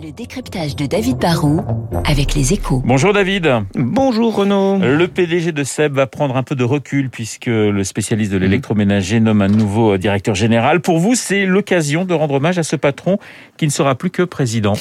Le décryptage de David Barron avec les Échos. Bonjour David. Bonjour Renaud. Le PDG de Seb va prendre un peu de recul puisque le spécialiste de l'électroménager nomme un nouveau directeur général. Pour vous, c'est l'occasion de rendre hommage à ce patron qui ne sera plus que président.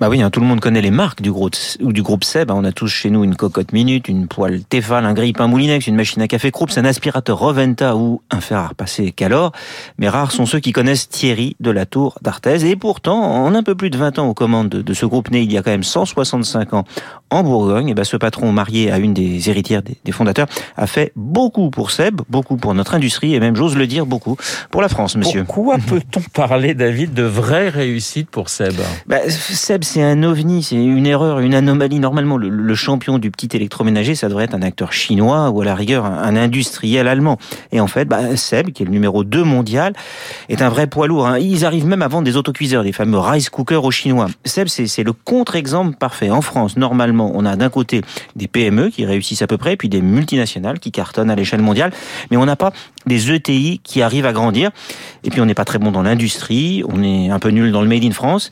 Bah oui, hein, tout le monde connaît les marques du groupe Seb. On a tous chez nous une cocotte minute, une poêle Tefal, un grille-pain Moulinex, une machine à café Krups, un aspirateur Rowenta ou un fer à repasser Calor. Mais rares sont ceux qui connaissent Thierry de La Tour d'Artaise. Et pourtant, en un peu plus de 20 ans au de ce groupe né il y a quand même 165 ans en Bourgogne, et ben ce patron marié à une des héritières des fondateurs a fait beaucoup pour Seb, beaucoup pour notre industrie et même, j'ose le dire, beaucoup pour la France, monsieur. Pourquoi peut-on parler, David, de vraie réussite pour Seb ? Seb, c'est un ovni, c'est une erreur, une anomalie. Normalement, le champion du petit électroménager, ça devrait être un acteur chinois ou à la rigueur un industriel allemand. Et en fait, Seb, qui est le numéro 2 mondial, est un vrai poids lourd. Ils arrivent même à vendre des autocuiseurs, des fameux rice cookers aux Chinois. Seb, c'est le contre-exemple parfait. En France, normalement, on a d'un côté des PME qui réussissent à peu près, puis des multinationales qui cartonnent à l'échelle mondiale, mais on n'a pas des ETI qui arrivent à grandir. Et puis, on n'est pas très bon dans l'industrie, on est un peu nul dans le Made in France.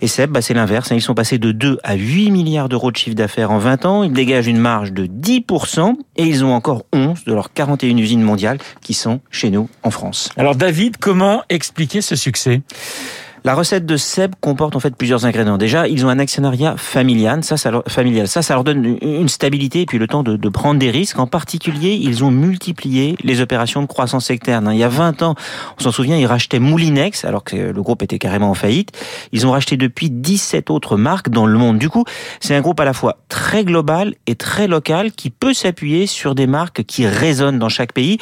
Et Seb, c'est l'inverse. Ils sont passés de 2 à 8 milliards d'euros de chiffre d'affaires en 20 ans. Ils dégagent une marge de 10% et ils ont encore 11 de leurs 41 usines mondiales qui sont chez nous en France. Alors, David, comment expliquer ce succès ? La recette de Seb comporte en fait plusieurs ingrédients. Déjà, ils ont un actionnariat familial, ça leur donne une stabilité et puis le temps de prendre des risques. En particulier, ils ont multiplié les opérations de croissance externe. Il y a 20 ans, on s'en souvient, ils rachetaient Moulinex, alors que le groupe était carrément en faillite. Ils ont racheté depuis 17 autres marques dans le monde. Du coup, c'est un groupe à la fois très global et très local qui peut s'appuyer sur des marques qui résonnent dans chaque pays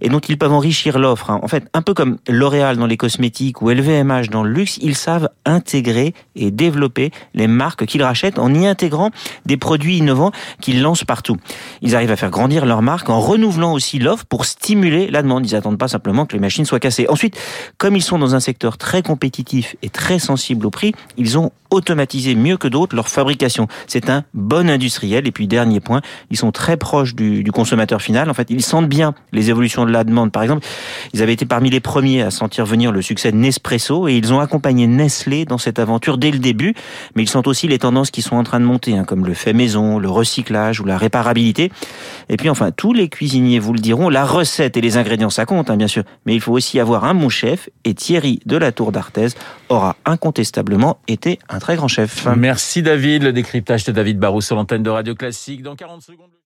et dont ils peuvent enrichir l'offre. En fait, un peu comme L'Oréal dans les cosmétiques ou LVMH dans le luxe, ils savent intégrer et développer les marques qu'ils rachètent en y intégrant des produits innovants qu'ils lancent partout. Ils arrivent à faire grandir leurs marques en renouvelant aussi l'offre pour stimuler la demande. Ils n'attendent pas simplement que les machines soient cassées. Ensuite, comme ils sont dans un secteur très compétitif et très sensible au prix, ils ont automatisé mieux que d'autres leur fabrication. C'est un bon industriel. Et puis, dernier point, ils sont très proches du consommateur final. En fait, ils sentent bien les évolutions de la demande. Par exemple, ils avaient été parmi les premiers à sentir venir le succès de Nespresso et ils ont accompagné Nestlé dans cette aventure dès le début, mais ils sentent aussi les tendances qui sont en train de monter, comme le fait maison, le recyclage ou la réparabilité. Et puis enfin, tous les cuisiniers vous le diront, la recette et les ingrédients, ça compte, bien sûr, mais il faut aussi avoir un bon chef, et Thierry de La Tour d'Artaise aura incontestablement été un très grand chef. Merci David, le décryptage de David Barron sur l'antenne de Radio Classique. Dans 40 secondes...